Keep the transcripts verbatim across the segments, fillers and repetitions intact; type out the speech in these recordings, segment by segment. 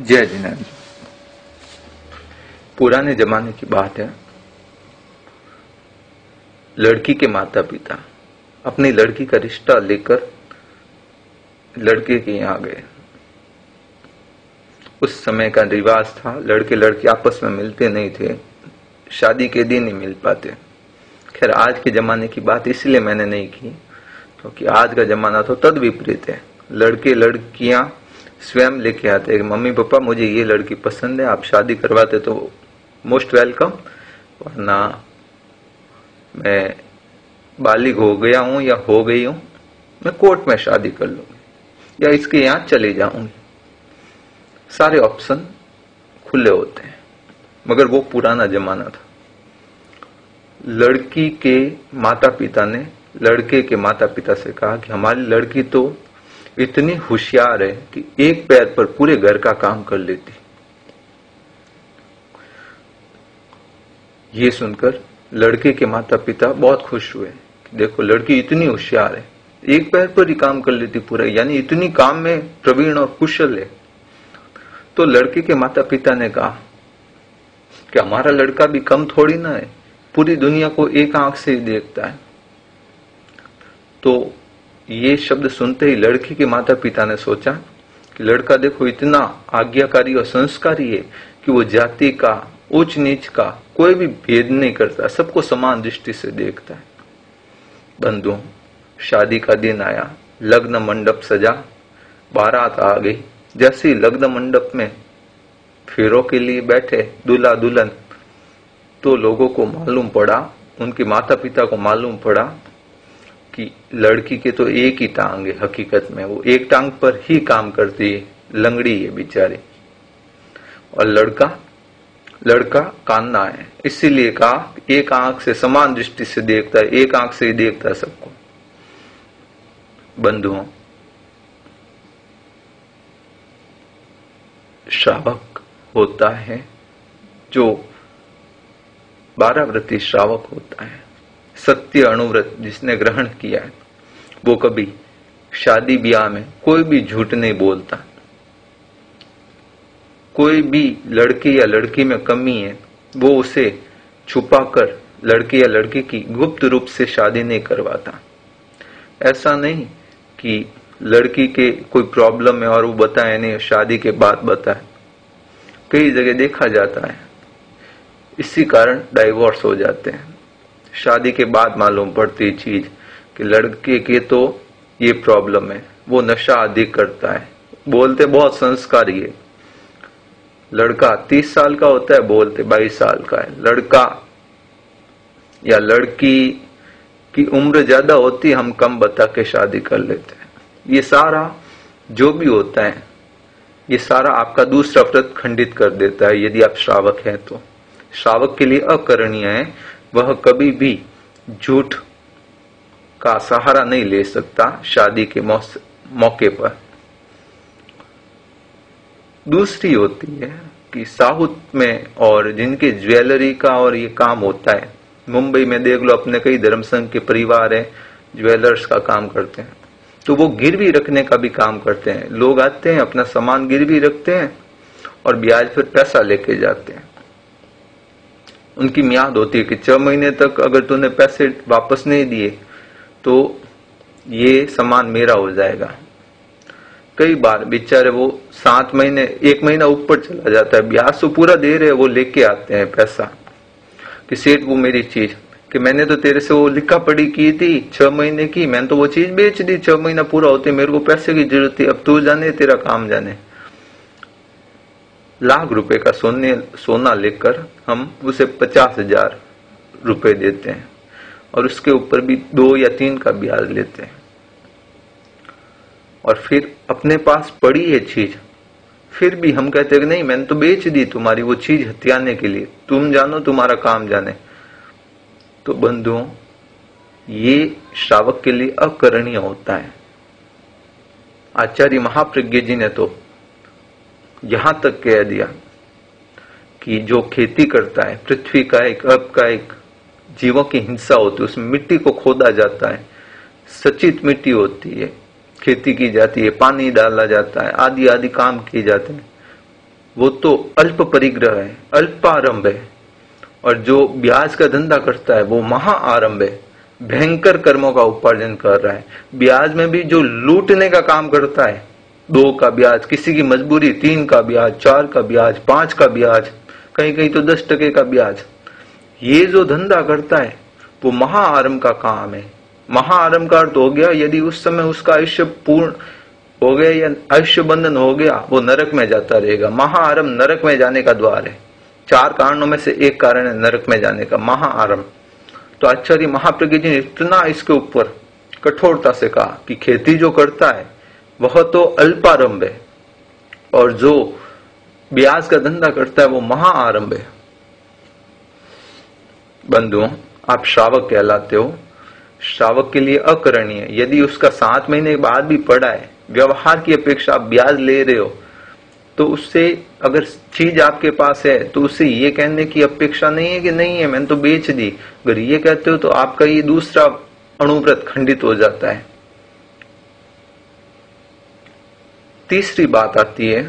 जय जिनेंद्र। पुराने जमाने की बात है, लड़की के माता पिता अपनी लड़की का रिश्ता लेकर लड़के के यहाँ गए। उस समय का रिवाज था, लड़के लड़के आपस में मिलते नहीं थे, शादी के दिन ही मिल पाते। खैर आज के जमाने की बात इसलिए मैंने नहीं की क्योंकि आज का जमाना तो तद विपरीत है। लड़के लड़कियां स्वयं लेके आते हैं, मम्मी पापा मुझे ये लड़की पसंद है, आप शादी करवाते तो मोस्ट वेलकम, वरना मैं बालिग हो गया हूं या हो गई हूं, मैं कोर्ट में शादी कर लूंगी या इसके यहां चली जाऊंगी। सारे ऑप्शन खुले होते हैं, मगर वो पुराना जमाना था। लड़की के माता पिता ने लड़के के माता पिता से कहा कि हमारी लड़की तो इतनी होशियार है कि एक पैर पर पूरे घर का काम कर लेती। ये सुनकर लड़के के माता पिता बहुत खुश हुए कि देखो लड़की इतनी होशियार है, एक पैर पर ही काम कर लेती पूरा, यानी इतनी काम में प्रवीण और कुशल है। तो लड़के के माता पिता ने कहा कि हमारा लड़का भी कम थोड़ी ना है, पूरी दुनिया को एक आंख से ही देखता है। तो ये शब्द सुनते ही लड़की के माता पिता ने सोचा कि लड़का देखो इतना आज्ञाकारी और संस्कारी है कि वो जाति का ऊंच नीच का कोई भी भेद नहीं करता, सबको समान दृष्टि से देखता है। बंधुओं, शादी का दिन आया, लग्न मंडप सजा, बारात आ गई। जैसे ही लग्न मंडप में फेरों के लिए बैठे दूल्हा दुल्हन, तो लोगों को मालूम पड़ा, उनके माता पिता को मालूम पड़ा कि लड़की के तो एक ही टांग है, हकीकत में वो एक टांग पर ही काम करती है, लंगड़ी है बेचारी, और लड़का लड़का कान्ना है। इसीलिए कहा एक आंख से समान दृष्टि से देखता है, एक आंख से ही देखता है सबको। बंधुओं, श्रावक होता है जो बाराव्रती श्रावक होता है, सत्य अनुव्रत जिसने ग्रहण किया है, वो कभी शादी ब्याह में कोई भी झूठ नहीं बोलता। कोई भी लड़के या लड़की में कमी है वो उसे छुपाकर लड़के या लड़की की गुप्त रूप से शादी नहीं करवाता। ऐसा नहीं कि लड़की के कोई प्रॉब्लम है और वो बताए नहीं, शादी के बाद बताए, कई जगह देखा जाता है। इसी कारण डाइवोर्स हो जाते हैं। शादी के बाद मालूम पड़ती चीज कि लड़के के तो ये प्रॉब्लम है, वो नशा अधिक करता है, बोलते बहुत संस्कारी है। लड़का तीस साल का होता है, बोलते बाईस साल का है। लड़का या लड़की की उम्र ज्यादा होती, हम कम बता के शादी कर लेते हैं। ये सारा जो भी होता है, ये सारा आपका दूसरा व्रत खंडित कर देता है। यदि आप श्रावक हैं तो श्रावक के लिए अकरणीय है, वह कभी भी झूठ का सहारा नहीं ले सकता शादी के मौके पर। दूसरी होती है कि साउथ में और जिनके ज्वेलरी का और ये काम होता है, मुंबई में देख लो, अपने कई धर्म संघ के परिवार है, ज्वेलर्स का काम करते हैं, तो वो गिरवी रखने का भी काम करते हैं। लोग आते हैं, अपना सामान गिरवी रखते हैं और ब्याज पर पैसा लेके जाते हैं। उनकी मियाद होती है कि छह महीने तक अगर तूने पैसे वापस नहीं दिए तो ये सामान मेरा हो जाएगा। कई बार बेचारे वो सात महीने एक महीना ऊपर चला जाता है, ब्याज तो पूरा दे रहे, वो लेके आते हैं पैसा कि सेठ वो मेरी चीज, कि मैंने तो तेरे से वो लिखा पड़ी की थी छह महीने की, मैंने तो वो चीज बेच दी, छह महीना पूरा होते मेरे को पैसे की जरूरत थी, अब तू जाने तेरा काम जाने। लाख रुपए का सोने सोना लेकर हम उसे पचास हजार रुपये देते हैं और उसके ऊपर भी दो या तीन का ब्याज लेते हैं, और फिर अपने पास पड़ी है चीज, फिर भी हम कहते हैं नहीं मैंने तो बेच दी तुम्हारी वो चीज हथियाने के लिए, तुम जानो तुम्हारा काम जाने। तो बंधुओं, ये श्रावक के लिए अकरणीय होता है। आचार्य महाप्रज्ञ जी ने तो यहां तक कह दिया कि जो खेती करता है, पृथ्वी का एक अप का एक जीवों की हिंसा होती है, उसमें मिट्टी को खोदा जाता है, सचित मिट्टी होती है, खेती की जाती है, पानी डाला जाता है, आदि आदि काम किए जाते हैं, वो तो अल्प परिग्रह है, अल्प आरंभ है, और जो ब्याज का धंधा करता है वो महा आरंभ है, भयंकर कर्मों का उपार्जन कर रहा है। ब्याज में भी जो लूटने का काम करता है, दो का ब्याज, किसी की मजबूरी तीन का ब्याज, चार का ब्याज, पांच का ब्याज, कहीं कहीं तो दस टके का ब्याज, ये जो धंधा करता है वो महाआरंभ का काम है। महाआरंभ का अर्थ हो गया यदि उस समय उसका आयुष्य पूर्ण हो गया या आयुष्य बंधन हो गया वो नरक में जाता रहेगा। महाआरंभ नरक में जाने का द्वार है, चार कारणों में से एक कारण है नरक में जाने का महाआरंभ। तो आचार्य महाप्रज्ञ जी ने इतना इसके ऊपर कठोरता से कहा कि खेती जो करता है वह तो अल्पारंभ है और जो ब्याज का धंधा करता है वो महाआरंभ है। बंधुओं, आप श्रावक कहलाते हो, श्रावक के लिए अकरणीय यदि उसका सात महीने बाद भी पड़ा है व्यवहार की अपेक्षा आप ब्याज ले रहे हो, तो उससे अगर चीज आपके पास है तो उससे ये कहने की अपेक्षा नहीं है कि नहीं है मैंने तो बेच दी। अगर ये कहते हो तो आपका ये दूसरा अणुव्रत खंडित हो जाता है। तीसरी बात आती है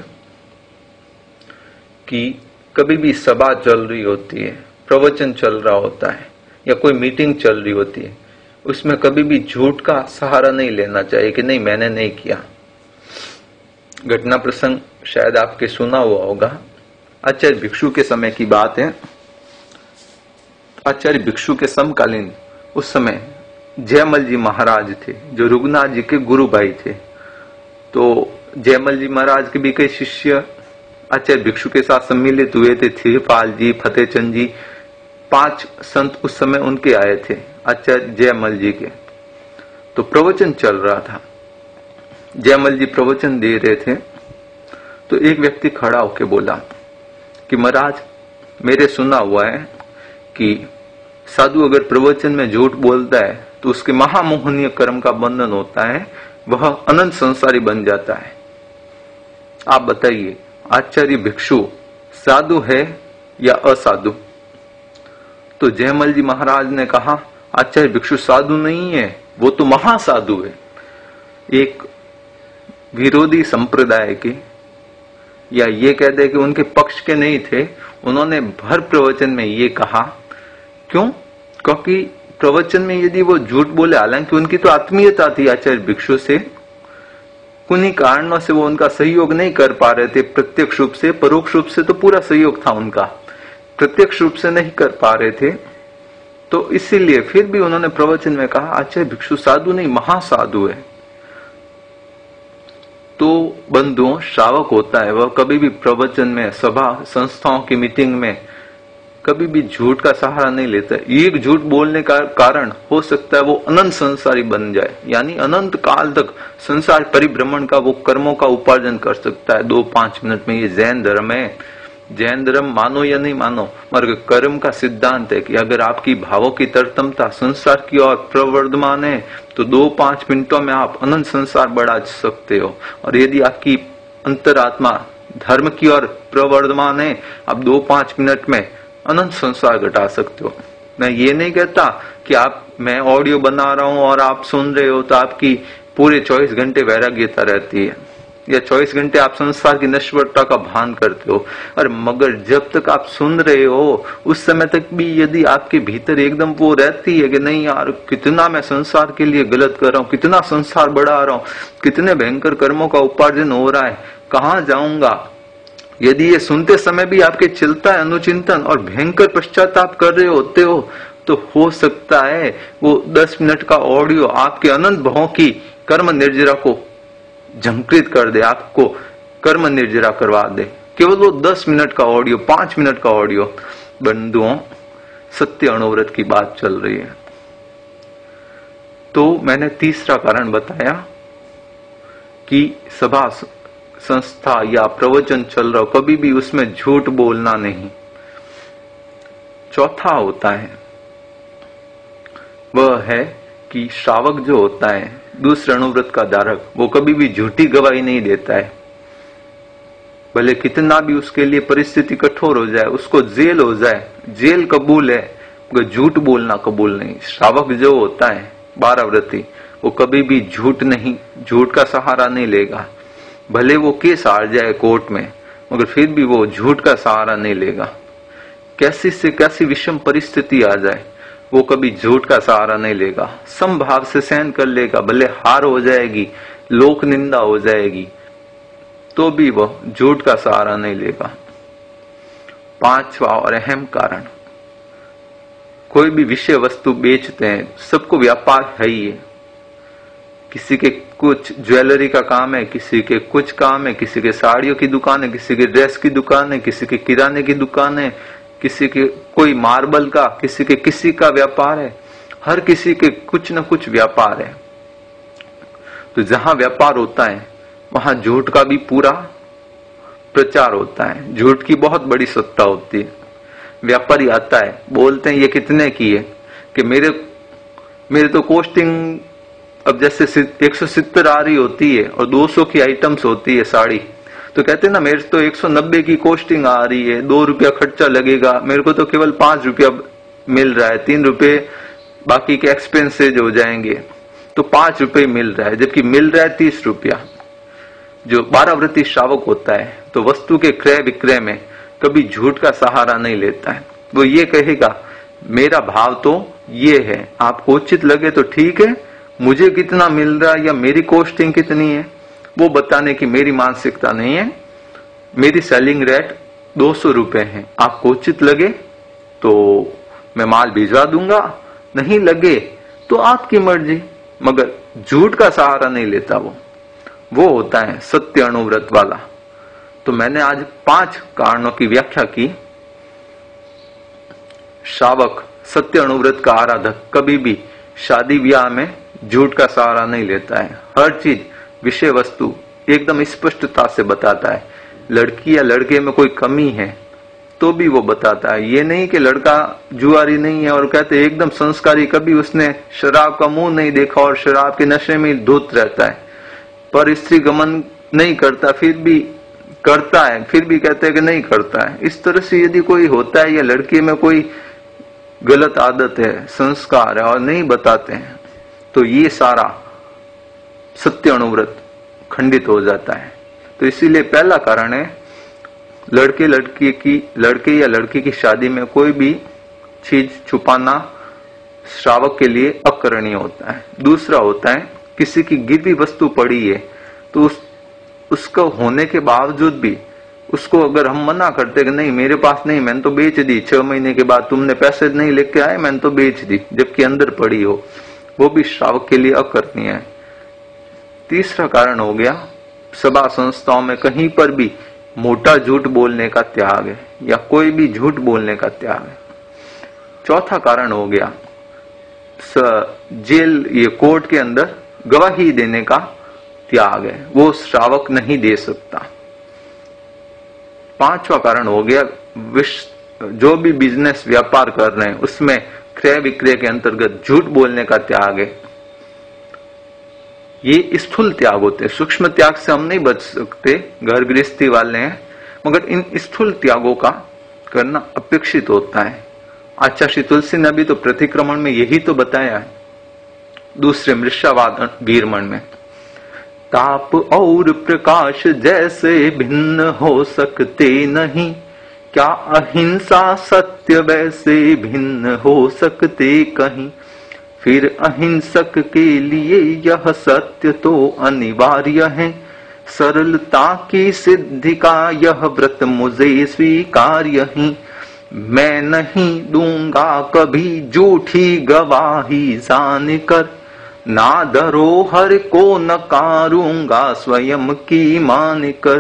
कि कभी भी सभा चल रही होती है, प्रवचन चल रहा होता है या कोई मीटिंग चल रही होती है, उसमें कभी भी झूठ का सहारा नहीं लेना चाहिए कि नहीं मैंने नहीं किया। घटना प्रसंग शायद आपके सुना हुआ होगा, आचार्य भिक्षु के समय की बात है। आचार्य भिक्षु के समकालीन उस समय जयमल जी महाराज थे जो रुगनाथ जी के गुरु भाई थे। तो जयमल जी महाराज के भी कई शिष्य आचार्य भिक्षु के साथ सम्मिलित हुए थे। थिरपाल जी, फतेहचंद जी, पांच संत उस समय उनके आए थे आचार्य जयमल जी के। तो प्रवचन चल रहा था, जयमल जी प्रवचन दे रहे थे, तो एक व्यक्ति खड़ा होके बोला कि महाराज मेरे सुना हुआ है कि साधु अगर प्रवचन में झूठ बोलता है तो उसके महामोहनीय कर्म का बंधन होता है, वह अनंत संसारी बन जाता है। आप बताइए आचार्य भिक्षु साधु है या असाधु? तो जयमल जी महाराज ने कहा आचार्य भिक्षु साधु नहीं है, वो तो महासाधु है। एक विरोधी संप्रदाय के या ये कह दे कि उनके पक्ष के नहीं थे, उन्होंने भर प्रवचन में ये कहा। क्यों? क्योंकि प्रवचन में यदि वो झूठ बोले, हालांकि उनकी तो आत्मीयता थी आचार्य भिक्षु से, उन्हीं कारणों से वो उनका सहयोग नहीं कर पा रहे थे। प्रत्यक्ष रूप से, परोक्ष रूप से तो पूरा सहयोग था उनका, प्रत्यक्ष रूप से नहीं कर पा रहे थे। तो इसीलिए फिर भी उन्होंने प्रवचन में कहा आचार्य भिक्षु साधु नहीं महासाधु है। तो बंधुओं, श्रावक होता है वह कभी भी प्रवचन में, सभा संस्थाओं की मीटिंग में कभी भी झूठ का सहारा नहीं लेता। एक झूठ बोलने का कारण हो सकता है वो अनंत संसारी बन जाए, यानी अनंत काल तक संसार परिभ्रमण का वो कर्मों का उपार्जन कर सकता है दो पांच मिनट में। ये जैन धर्म है। जैन धर्म मानो या नहीं मानो मगर कर्म का सिद्धांत है कि अगर आपकी भावों की तरतमता संसार की ओर प्रवर्धमान है तो दो पांच मिनटों में आप अनंत संसार बढ़ा सकते हो, और यदि आपकी अंतरात्मा धर्म की ओर प्रवर्धमान है आप दो पांच मिनट में अनंत संसार घटा सकते हो। मैं ये नहीं कहता कि आप, मैं ऑडियो बना रहा हूं और आप सुन रहे हो तो आपकी पूरे चौबीस घंटे वैराग्यता रहती है या चौबीस घंटे आप संसार की नश्वरता का भान करते हो, और मगर जब तक आप सुन रहे हो उस समय तक भी यदि आपके भीतर एकदम वो रहती है कि नहीं यार कितना मैं संसार के लिए गलत कर रहा हूँ, कितना संसार बढ़ा रहा हूँ, कितने भयंकर कर्मों का उपार्जन हो रहा है, कहाँ जाऊंगा, यदि ये सुनते समय भी आपके चलता है अनुचिंतन और भयंकर पश्चाताप कर रहे होते हो, तो हो सकता है वो दस मिनट का ऑडियो आपके अनंत भावों की कर्म निर्जरा को झंकृत कर दे, आपको कर्म निर्जरा करवा दे, केवल वो दस मिनट का ऑडियो, पांच मिनट का ऑडियो। बंधुओं, सत्य अणुव्रत की बात चल रही है, तो मैंने तीसरा कारण बताया कि सभा संस्था या प्रवचन चल रहा हो कभी भी उसमें झूठ बोलना नहीं। चौथा होता है वह है कि श्रावक जो होता है दूसरे अणुव्रत का धारक, वो कभी भी झूठी गवाही नहीं देता है, भले कितना भी उसके लिए परिस्थिति कठोर हो जाए, उसको जेल हो जाए, जेल कबूल है मगर झूठ बोलना कबूल नहीं। श्रावक जो होता है बाराव्रती वो कभी भी झूठ नहीं, झूठ का सहारा नहीं लेगा, भले वो केस हार जाए कोर्ट में मगर फिर भी वो झूठ का सहारा नहीं लेगा। कैसी से कैसी विषम परिस्थिति आ जाए वो कभी झूठ का सहारा नहीं लेगा, समभाव से सहन कर लेगा। भले हार हो जाएगी, लोक निंदा हो जाएगी, तो भी वो झूठ का सहारा नहीं लेगा। पांचवा और अहम कारण, कोई भी विषय वस्तु बेचते हैं, सबको व्यापार है ही है। किसी के कुछ ज्वेलरी का काम है, किसी के कुछ काम है, किसी के साड़ियों की दुकान है, किसी के ड्रेस की दुकान है, किसी के किराने की दुकान है, किसी के कोई मार्बल का, किसी के किसी का व्यापार है। हर किसी के कुछ न कुछ व्यापार है। तो जहां व्यापार होता है वहां झूठ का भी पूरा प्रचार होता है। झूठ की बहुत बड़ी सत्ता होती है। व्यापारी आता है, बोलते हैं ये कितने की है, कि मेरे मेरे तो कॉस्टिंग अब जैसे एक सौ सत्तर आ रही होती है और दो सौ की आइटम्स होती है साड़ी, तो कहते हैं ना मेरे तो एक सौ नब्बे की कोस्टिंग आ रही है, दो रुपया खर्चा लगेगा, मेरे को तो केवल पांच रुपया मिल रहा है, तीन रुपये बाकी के एक्सपेंसेज हो जाएंगे, तो पांच रुपये मिल रहा है, जबकि मिल रहा है तीस रुपया। जो बाराव्रती श्रावक होता है तो वस्तु के क्रय विक्रय में कभी झूठ का सहारा नहीं लेता है। वो ये कहेगा मेरा भाव तो ये है, आपको उचित लगे तो ठीक है, मुझे कितना मिल रहा है या मेरी कोस्टिंग कितनी है वो बताने की मेरी मानसिकता नहीं है। मेरी सेलिंग रेट दो सौ रुपये है, आपको उचित लगे तो मैं माल भिजवा दूंगा, नहीं लगे तो आपकी मर्जी, मगर झूठ का सहारा नहीं लेता। वो वो होता है सत्य अनुव्रत वाला। तो मैंने आज पांच कारणों की व्याख्या की। श्रावक, सत्य अनुव्रत का आराधक, कभी भी शादी ब्याह में झूठ का सहारा नहीं लेता है। हर चीज, विषय वस्तु एकदम स्पष्टता से बताता है। लड़की या लड़के में कोई कमी है तो भी वो बताता है। ये नहीं कि लड़का जुआरी नहीं है और कहते एकदम संस्कारी, कभी उसने शराब का मुंह नहीं देखा और शराब के नशे में धुत रहता है, पर स्त्री गमन नहीं करता, फिर भी करता है, फिर भी कहते हैं कि नहीं करता है। इस तरह से यदि कोई होता है या लड़की में कोई गलत आदत है, संस्कार है और नहीं बताते हैं, तो ये सारा सत्य अनुव्रत खंडित हो जाता है। तो इसीलिए पहला कारण है लड़के लड़की की लड़के या लड़की की शादी में कोई भी चीज छुपाना श्रावक के लिए अकरणीय होता है। दूसरा होता है किसी की गिरवी वस्तु पड़ी है तो उस, उसको होने के बावजूद भी उसको अगर हम मना करते कि नहीं मेरे पास नहीं, मैंने तो बेच दी, छह महीने के बाद तुमने पैसे नहीं लेके आए, मैंने तो बेच दी, जबकि अंदर पड़ी हो, वो भी श्रावक के लिए अकरणीय है। तीसरा कारण हो गया सभा संस्थाओं में कहीं पर भी मोटा झूठ बोलने का त्याग है या कोई भी झूठ बोलने का त्याग है। चौथा कारण हो गया जेल या कोर्ट के अंदर गवाही देने का त्याग है, वो श्रावक नहीं दे सकता। पांचवा कारण हो गया जो भी बिजनेस व्यापार कर रहे हैं उसमें क्रय विक्रय के अंतर्गत झूठ बोलने का त्याग है। ये स्थूल त्याग होते हैं, सूक्ष्म त्याग से हम नहीं बच सकते, घर गृहस्थी वाले हैं, मगर इन स्थूल त्यागों का करना अपेक्षित होता है। आचार्य श्री तुलसी ने भी तो प्रतिक्रमण में यही तो बताया है। दूसरे मृषावादन वीरमण में ताप और प्रकाश जैसे भिन्न हो सकते नहीं, क्या अहिंसा सत्य वैसे भिन्न हो सकते कहीं, फिर अहिंसक के लिए यह सत्य तो अनिवार्य है, सरलता की सिद्धि का यह व्रत मुझे स्वीकार्य ही, मैं नहीं दूंगा कभी झूठी गवाही जान कर, ना धरोहर को नकारूंगा स्वयं की मान कर,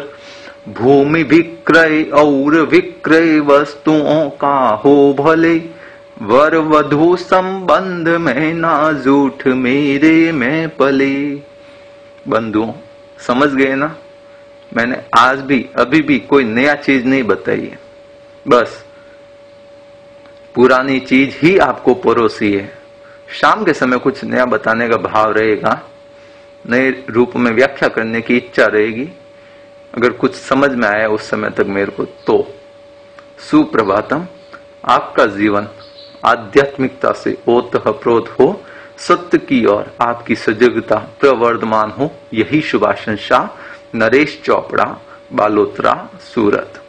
भूमि विक्रय और विक्रय वस्तुओं का हो भले, वर वधु संबंध में ना झूठ मेरे में पले। बंधुओं, समझ गए ना, मैंने आज भी अभी भी कोई नया चीज नहीं बताई है, बस पुरानी चीज ही आपको परोसी है। शाम के समय कुछ नया बताने का भाव रहेगा, नए रूप में व्याख्या करने की इच्छा रहेगी। अगर कुछ समझ में आया उस समय तक मेरे को, तो सुप्रभातम। आपका जीवन आध्यात्मिकता से ओतः प्रोत हो, सत्य की ओर आपकी सजगता प्रवर्धमान हो, यही शुभाशंसा। नरेश चोपड़ा, बालोतरा सूरत।